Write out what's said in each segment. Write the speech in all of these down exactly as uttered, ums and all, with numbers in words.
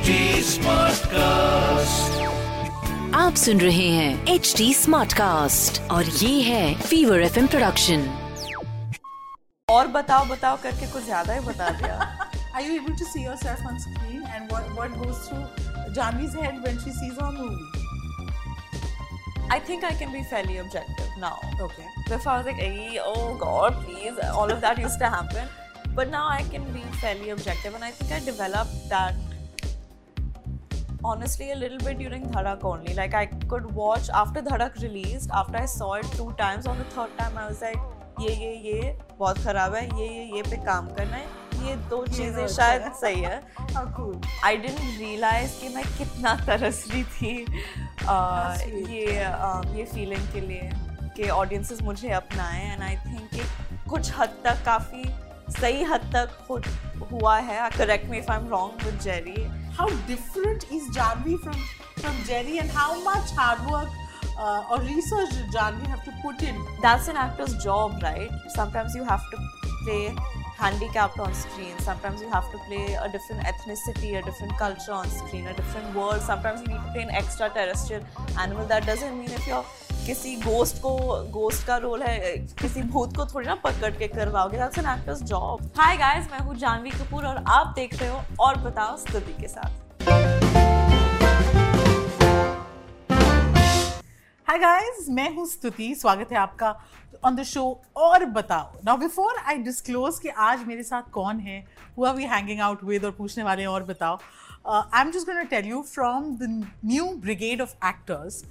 Smart cast, आप सुन रहे हैं एच डी स्मार्ट कास्ट और ये है फीवर एफ एम प्रोडक्शन। और बताओ बताओ करके कुछ ज्यादा ही बता दिया। Are you able to see yourself on screen and what what goes through Janvi's head when she sees our movie? I think I can be fairly objective now. Okay. Before I was like, hey, oh God, please, all of that used to happen, but now I can be fairly objective, and I think I developed that. Honestly, a little bit during Dhadak only. Like I could watch after Dhadak released. After I saw it two times, on the third time I was like, ये ये ये बहुत खराब है, ये ये ये पे काम करना है, ये दो चीजें शायद सही है। I didn't realize कि मैं कितना तरस रही थी uh, ये uh, ये feeling के लिए कि audiences मुझे अपनाएं, and I think कि कुछ हद तक काफी सही हद तक खुद हुआ है। Correct me if I'm wrong with Jerry. How different is Janhvi from from Jerry, and how much hard work uh, or research did Janhvi have to put in? That's an actor's job, right? Sometimes you have to play handicapped on screen. Sometimes you have to play a different ethnicity, a different culture on screen, a different world. Sometimes you need to play an extraterrestrial animal. That doesn't mean if you're किसी ghost को ghost का role है, किसी भूत को थोड़ी ना पकड़ के करवाओगे। That's an actor's job. Hi guys, मैं हूँ जानवी कपूर और आप देख रहे हो और बताओ स्तुति के साथ। Hi guys, मैं हूँ स्तुति, स्वागत है आपका on the show और बताओ। Now before I disclose कि आज मेरे साथ कौन है, who are we hanging out with और पूछने वाले हैं और बताओ, uh, I'm just going to tell you from the new brigade of actors.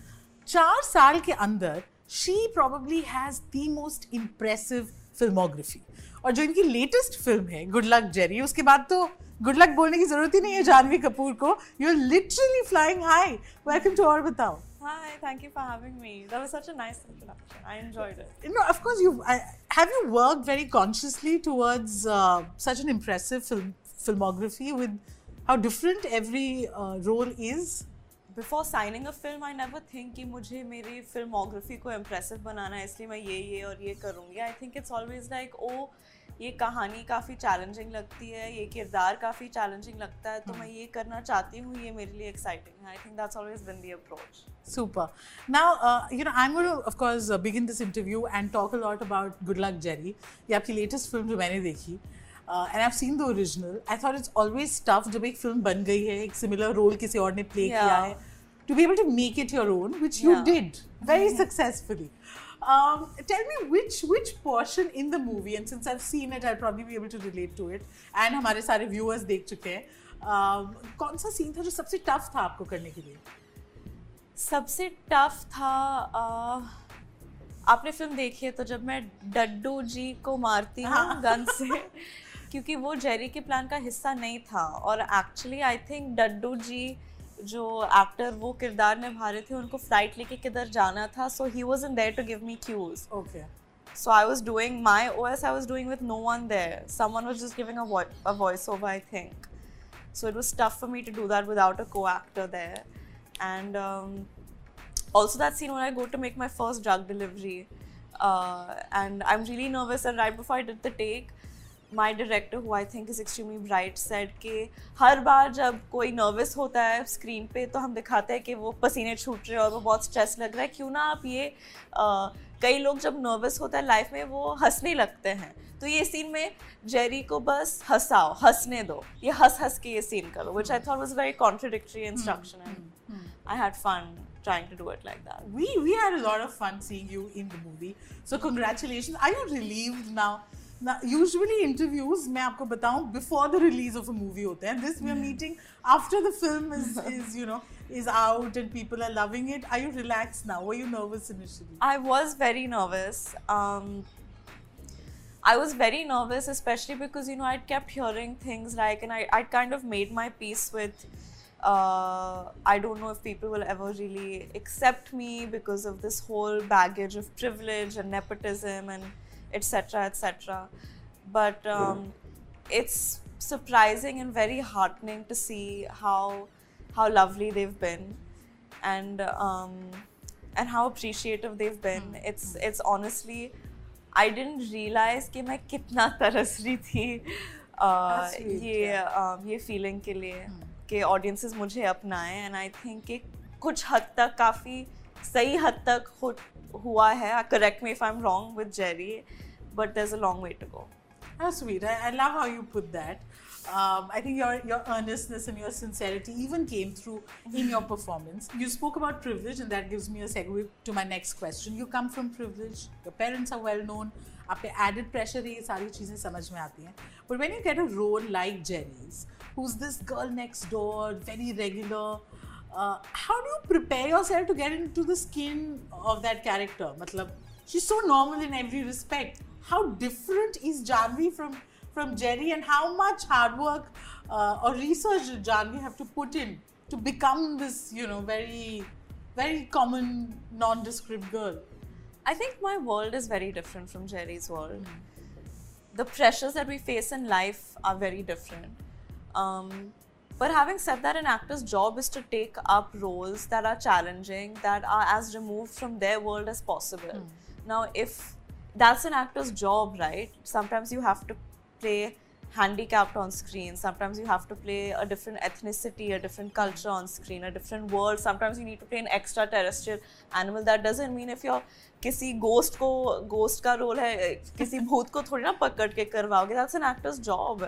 चार साल के अंदर she probably has the most impressive filmography. और जो इनकी latest film है Good Luck Jerry, उसके बाद तो Good Luck बोलने की जरूरत ही नहीं है जानवी कपूर को। You're literally flying high. Welcome to और बताओ। Hi, thank you for having me. That was such a nice introduction. I enjoyed it. You know, of course, you have you worked very consciously towards uh, such an impressive film, filmography with how different every uh, role is. Before signing a film, I never think कि मुझे मेरी filmography को impressive बनाना है, इसलिए मैं ये ये और ये करूँगी। I think it's always like, oh, ये कहानी काफ़ी challenging लगती है, ये किरदार काफ़ी challenging लगता है, तो मैं ये करना चाहती हूँ, ये मेरे लिए exciting है। I think that's always been the approach. Super. Now, uh, you know, I'm going to, of course, uh, begin this interview and talk a lot about Good Luck Jerry. ये आपकी latest film जो मैंने देखी। Uh, and I've seen the original. I thought it's always tough जब एक film बन गई है, एक similar role किसी और ने play yeah. किया है, to be able to make it your own, which yeah. you did very successfully. Um, tell me which which portion in the movie, and since I've seen it, I'll probably be able to relate to it. And हमारे सारे viewers देख चुके हैं. Um, कौन सा scene था जो सबसे tough था आपको करने के लिए? सबसे tough था uh... आपने फिल्म देखी है तो जब मैं डड्डू जी को मारती हूँ गन से, क्योंकि वो जेरी के प्लान का हिस्सा नहीं था और एक्चुअली आई थिंक डड्डू जी जो एक्टर वो किरदार निभा रहे थे उनको फ्लाइट लेके किधर जाना था, so he was in there to give me cues. Okay, so I was doing my OS, I was doing with no one there, someone was just giving a voice over I think, so it was tough for me to do that without a co actor there. And also that scene when I go to make my first drug delivery uh, and I'm really nervous, and right before I did the take my director, who I think is extremely bright, said कि हर बार जब कोई nervous होता है screen पे तो हम दिखाते हैं कि वो पसीने छूट रहे हैं और वो बहुत stress लग रहा है, क्यों ना आप ये uh, कई लोग जब nervous होता है life में वो हंसने लगते हैं, तो ये scene में जेरी को बस हंसाओ, हंसने दो, ये हंस हंस के ये scene करो, which I thought was very contradictory instruction and mm-hmm. I had fun trying to do it like that. We we had a lot of fun seeing you in the movie. So congratulations. Are you relieved now? Now usually interviews मैं आपको बताऊं before the release of a movie होते हैं. This we are meeting after the film is is you know is out and people are loving it. Are you relaxed now? Were you nervous initially? I was very nervous. Um I was very nervous, especially because you know I'd kept hearing things like, and I I'd kind of made my peace with Uh, I don't know if people will ever really accept me because of this whole baggage of privilege and nepotism and et cetera et cetera. But um, it's surprising and very heartening to see how how lovely they've been and um, and how appreciative they've been. It's it's honestly, I didn't realize कि मैं कितना तरस रही थी ये ये feeling के लिए. कि ऑडियंसेस मुझे अपनाएं एंड आई थिंक कुछ हद तक काफ़ी सही हद तक हुआ है. I correct me if I am wrong with Jerry but there is a long way to go. Oh, sweet. I, I love how you put that. Um, I think your your earnestness and your sincerity even came through in your performance. You spoke about privilege, and that gives me a segue to my next question. You come from privilege. Your parents are well known. आपके added pressure ये सारी चीज़ें समझ में आती हैं. But when you get a role like Jerry's, who's this girl next door, very regular, uh, how do you prepare yourself to get into the skin of that character? मतलब she's so normal in every respect. How different is Janhvi from from Jerry, and how much hard work uh, or research did Janhvi have to put in to become this, you know, very, very common nondescript girl? I think my world is very different from Jerry's world. Mm-hmm. The pressures that we face in life are very different. Um, but having said that, an actor's job is to take up roles that are challenging, that are as removed from their world as possible. Mm-hmm. Now, if that's an actor's job, right? Sometimes you have to play handicapped on screen. Sometimes you have to play a different ethnicity, a different culture on screen, a different world. Sometimes you need to play an extraterrestrial animal. That doesn't mean if you're किसी ghost को ghost का role है, किसी भूत को थोड़ी ना पकड़ के करवाओगे. That's an actor's job.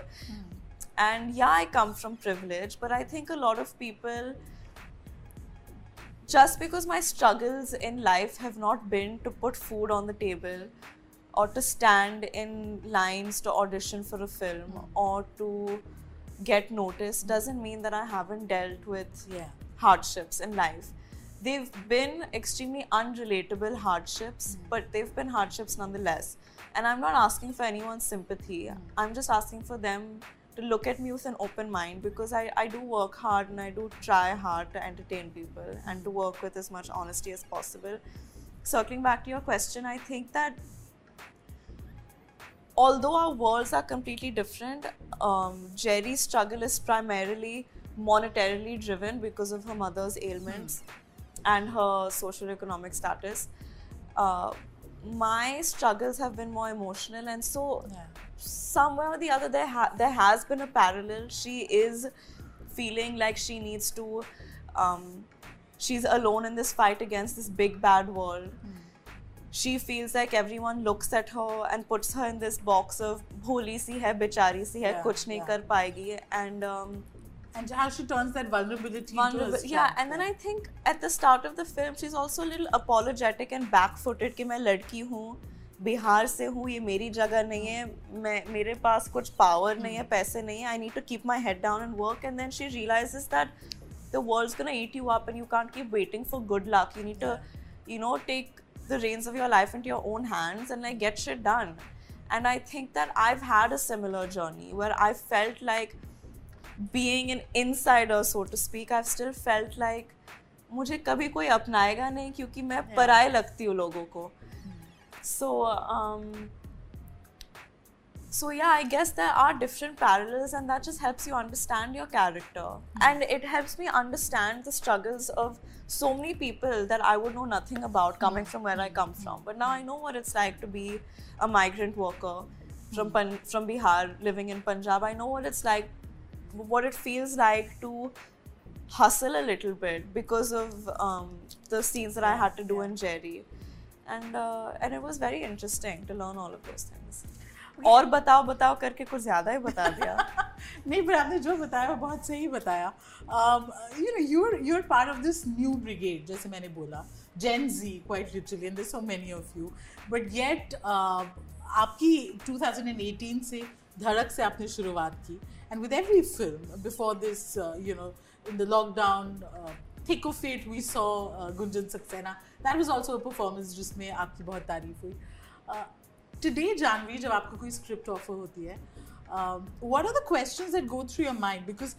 And yeah, I come from privilege, but I think a lot of people, just because my struggles in life have not been to put food on the table, or to stand in lines to audition for a film, mm. or to get noticed, doesn't mean that I haven't dealt with yeah. hardships in life. They've been extremely unrelatable hardships, mm. but they've been hardships nonetheless. And I'm not asking for anyone's sympathy. Mm. I'm just asking for them to look at me with an open mind, because I, I do work hard and I do try hard to entertain people and to work with as much honesty as possible. Circling back to your question, I think that although our worlds are completely different, um, Jerry's struggle is primarily monetarily driven because of her mother's ailments mm. and her socioeconomic status. Uh, my struggles have been more emotional, and so yeah. somewhere or the other there, ha- there has been a parallel. She is feeling like she needs to, um, she's alone in this fight against this big bad world. Mm. She feels like everyone looks at her and puts her in this box of bholi si hai, bichari si hai, yeah, kuch nahi yeah. kar paegi. And um, and how she turns that vulnerability vulnerab- into a strength. Yeah, and then I think at the start of the film, she's also a little apologetic and back-footed कि मैं लड़की हूँ, बिहार से हूँ, ये मेरी जगह नहीं है, मैं मेरे पास कुछ पावर नहीं है, पैसे नहीं है, I need to keep my head down and work. And then she realizes that the world's gonna eat you up and you can't keep waiting for good luck. You need to, you know, take the reins of your life into your own hands and like get shit done. And I think that I've had a similar journey where I felt like being an insider, so to speak, I've still felt like मुझे कभी कोई अपनाएगा नहीं क्योंकि मैं yeah. पराए लगती हूँ लोगों को. So, um, so yeah, I guess there are different parallels, and that just helps you understand your character. Mm-hmm. And it helps me understand the struggles of so many people that I would know nothing about coming from where I come from. But now I know what it's like to be a migrant worker from Pan- from Bihar, living in Punjab. I know what it's like, what it feels like to hustle a little bit because of um, the scenes that I had to do yeah. in Jerry. And uh, and it was very interesting to learn all of those things. Okay. और बताओ बताओ करके कुछ ज़्यादा ही बता दिया. नहीं, पर आपने जो बताया बहुत सही बताया. You know, you're you're part of this new brigade, जैसे मैंने बोला, Gen Z, quite literally, and there's so many of you. But yet, uh, आपकी twenty eighteen से धड़क से आपने शुरुआत की, and with every film before this, uh, you know, in the lockdown uh, thick of it, we saw uh, Gunjan Saksena. That was also a performance जिसमें आपकी बहुत तारीफ हुई. uh, Today, Janhvi, जब आपको कोई script offer होती है, um, what are the questions that go through your mind? Because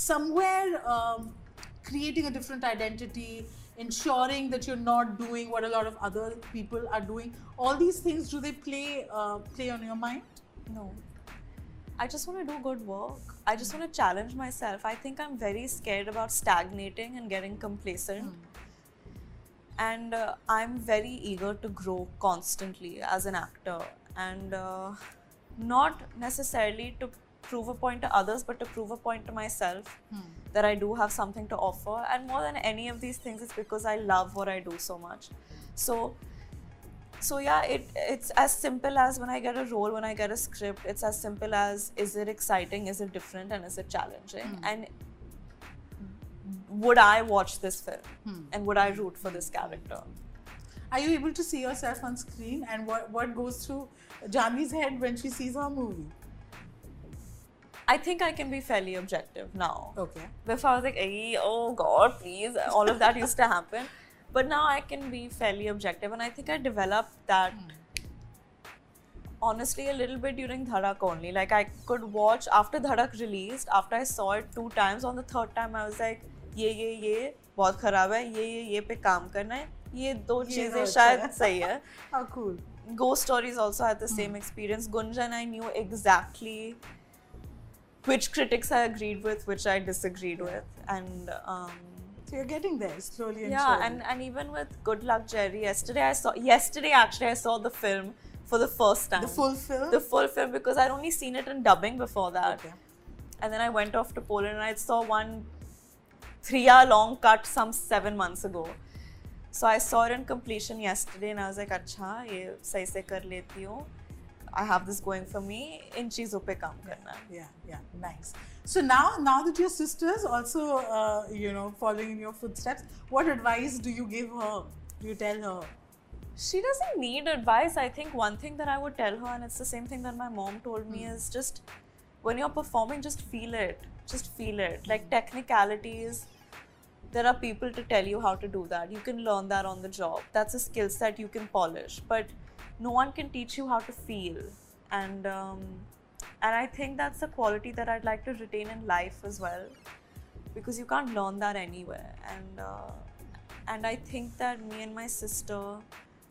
somewhere um, creating a different identity, ensuring that you're not doing what a lot of other people are doing, all these things, do they play uh, play on your mind? No. I just want to do good work. I just want to challenge myself. I think I'm very scared about stagnating and getting complacent. Mm. And uh, I'm very eager to grow constantly as an actor. And uh, not necessarily to prove a point to others, but to prove a point to myself hmm. that I do have something to offer. And more than any of these things, it's because I love what I do so much. So, so yeah, it it's as simple as when I get a role, when I get a script, it's as simple as, is it exciting, is it different, and is it challenging? Hmm. And would I watch this film? Hmm. And would I root for this character? Are you able to see yourself on screen, and what, what goes through Janhvi's head when she sees her movie? I think I can be fairly objective now. Okay. Before I was like, oh God, please, all of that used to happen. But now I can be fairly objective, and I think I developed that honestly a little bit during Dhadak only. Like I could watch, after Dhadak released, after I saw it two times, on the third time I was like, ये ये ये बहुत खराब है, ये ये ये पे काम करना है, ये दो चीज़ें शायद सही है. How cool. Ghost Stories also had the same experience. Gunjan, I knew exactly which critics I agreed with, which I disagreed with, and um, so you're getting there slowly and yeah, slowly. Yeah, and and even with Good Luck Jerry, yesterday I saw yesterday actually I saw the film for the first time. The full film. The full film, because I'd only seen it in dubbing before that, okay. And then I went off to Poland and I saw one three-hour long cut some seven months ago. So I saw it in completion yesterday, and I was like, "Acha, ye sahi se kar leti hu. I have this going for me. In cheezon pe kaam karna." Yeah, yeah, nice. So now, now that your sister is also, uh, you know, following in your footsteps, what advice do you give her? Do you tell her? She doesn't need advice. I think one thing that I would tell her, and it's the same thing that my mom told me, mm. is just when you're performing, just feel it. Just feel it. Like technicalities. There are people to tell you how to do that. You can learn that on the job. That's a skill set you can polish, but no one can teach you how to feel. And um, and I think that's a quality that I'd like to retain in life as well, because you can't learn that anywhere. And uh, and I think that me and my sister,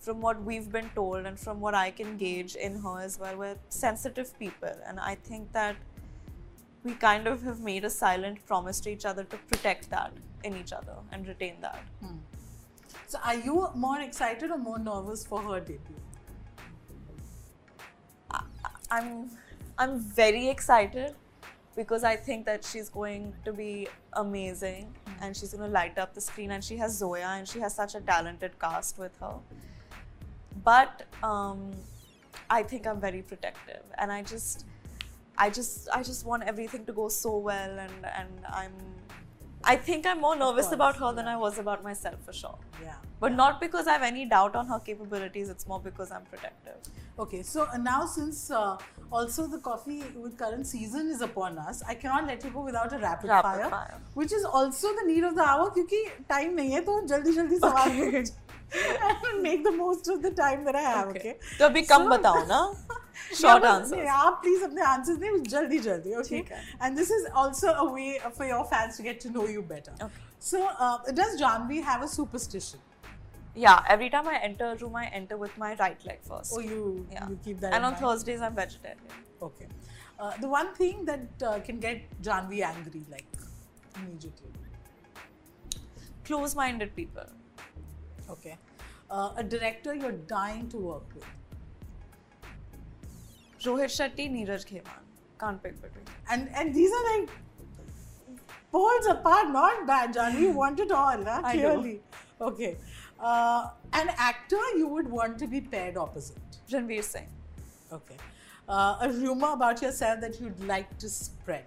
from what we've been told and from what I can gauge in her as well, we're sensitive people, and I think that we kind of have made a silent promise to each other to protect that in each other and retain that. Hmm. So are you more excited or more nervous for her debut? I, I'm, I'm very excited, because I think that she's going to be amazing, hmm. and she's going to light up the screen, and she has Zoya and she has such a talented cast with her. But um, I think I'm very protective, and I just I just I just want everything to go so well, and, and I'm I think I'm more nervous about her yeah. than I was about myself, for sure. Yeah. But yeah. not because I have any doubt on her capabilities, it's more because I'm protective. Okay, so now since uh, also the Coffee with Karan season is upon us, I cannot let you go without a rapid, rapid fire, fire, which is also the need of the hour, because time nahi hai, toh jaldi jaldi sawal okay. I will make the most of the time that I have, okay? okay? So, abhi kam batao na. Short yeah, answers. Yeah, please, apne answers de jaldi jaldi, okay? okay? And this is also a way for your fans to get to know you better. Okay. So, uh, does Janhvi have a superstition? Yeah, every time I enter a room, I enter with my right leg first. Oh, you, yeah. you keep that and in mind. And on Thursdays, I'm vegetarian. Okay. Uh, the one thing that uh, can get Janhvi angry, like, immediately? Close-minded people. Okay. Uh, a director you're dying to work with? Rohit Shetty, Neeraj Khemani. Can't pick between. And and these are like poles apart, not bad, Janhvi. You want it all, huh? I clearly. Do. Okay. Uh, an actor you would want to be paired opposite? Ranveer Singh. Okay. Uh, a rumor about yourself that you'd like to spread?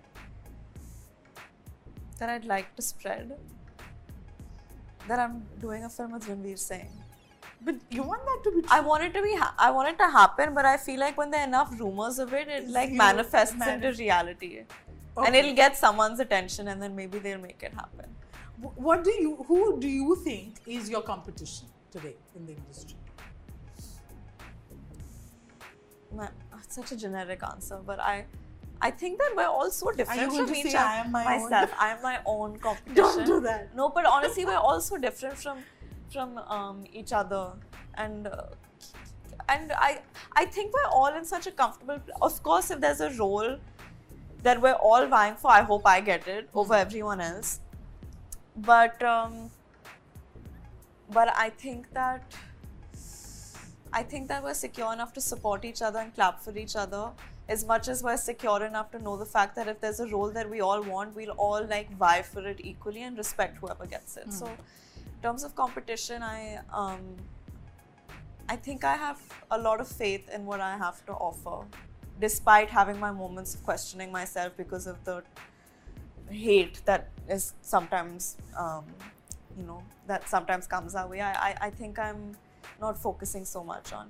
That I'd like to spread? That I'm doing a film with Ranveer Singh. But you want that to be true? I want it to be, ha- I want it to happen, but I feel like when there are enough rumors of it, it like you manifests manif- into reality. Okay. And it'll get someone's attention, and then maybe they'll make it happen. What do you, who do you think is your competition today in the industry? Man, that's such a generic answer, but I, I think that we're all so different from each other. I am my myself. Own? I am my own competition. Don't do that. No, but honestly, we're all so different from from um, each other, and uh, and I I think we're all in such a comfortable. Of course, if there's a role that we're all vying for, I hope I get it over everyone else. But um, but I think that I think that we're secure enough to support each other and clap for each other. as much as we're secure enough to know the fact that if there's a role that we all want, we'll all like vie for it equally and respect whoever gets it. Mm. So in terms of competition, I um, I think I have a lot of faith in what I have to offer, despite having my moments of questioning myself because of the hate that is sometimes, um, you know, that sometimes comes our way. I, I, I think I'm not focusing so much on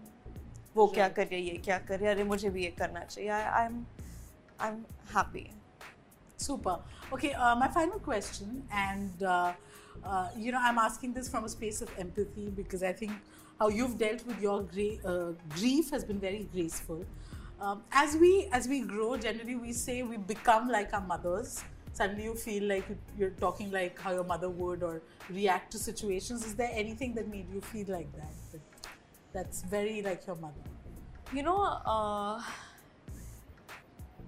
वो क्या करिए ये क्या करिए अरे मुझे भी ये करना चाहिए. I, I'm, I'm happy. Super. Okay, uh, my final question, and uh, uh, you know, I'm asking this from a space of empathy because I think how you've dealt with your gr- uh, grief has been very graceful. Um, as we as we grow, generally we say we become like our mothers. Suddenly you feel like you're talking like how your mother would or react to situations. Is there anything that made you feel like that? That's very like your mother. You know, uh,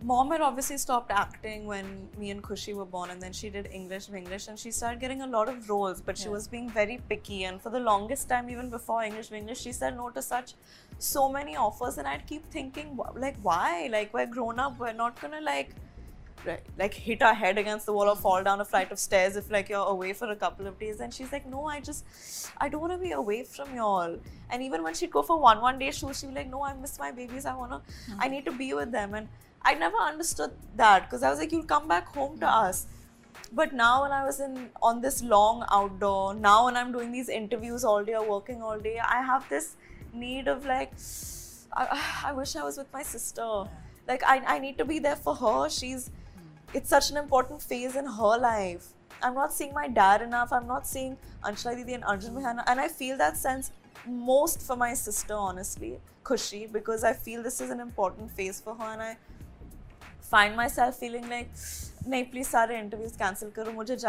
mom had obviously stopped acting when me and Khushi were born, and then she did English Vinglish, and she started getting a lot of roles, but yeah. she was being very picky, and for the longest time, even before English Vinglish, she said no to such so many offers, and I'd keep thinking, like, why? Like, we're grown up, we're not gonna like like hit our head against the wall or fall down a flight of stairs if like you're away for a couple of days. And she's like, no, I just I don't want to be away from y'all. And even when she'd go for one one day shoot, she'd be like, no, I miss my babies, I wanna mm-hmm. I need to be with them. And I never understood that because I was like, you'll come back home mm-hmm. to us. But now when I was in on this long outdoor, now when I'm doing these interviews all day or working all day, I have this need of like I, I wish I was with my sister. Yeah. Like I, I need to be there for her. She's It's such an important phase in her life. I'm not seeing my dad enough. I'm not seeing Anshla Didi and Arjun Bhaiya. And I feel that sense most for my sister, honestly, Khushi, because I feel this is an important phase for her. And I find myself feeling like, no, please, सारे interviews cancel करो मुझे जा-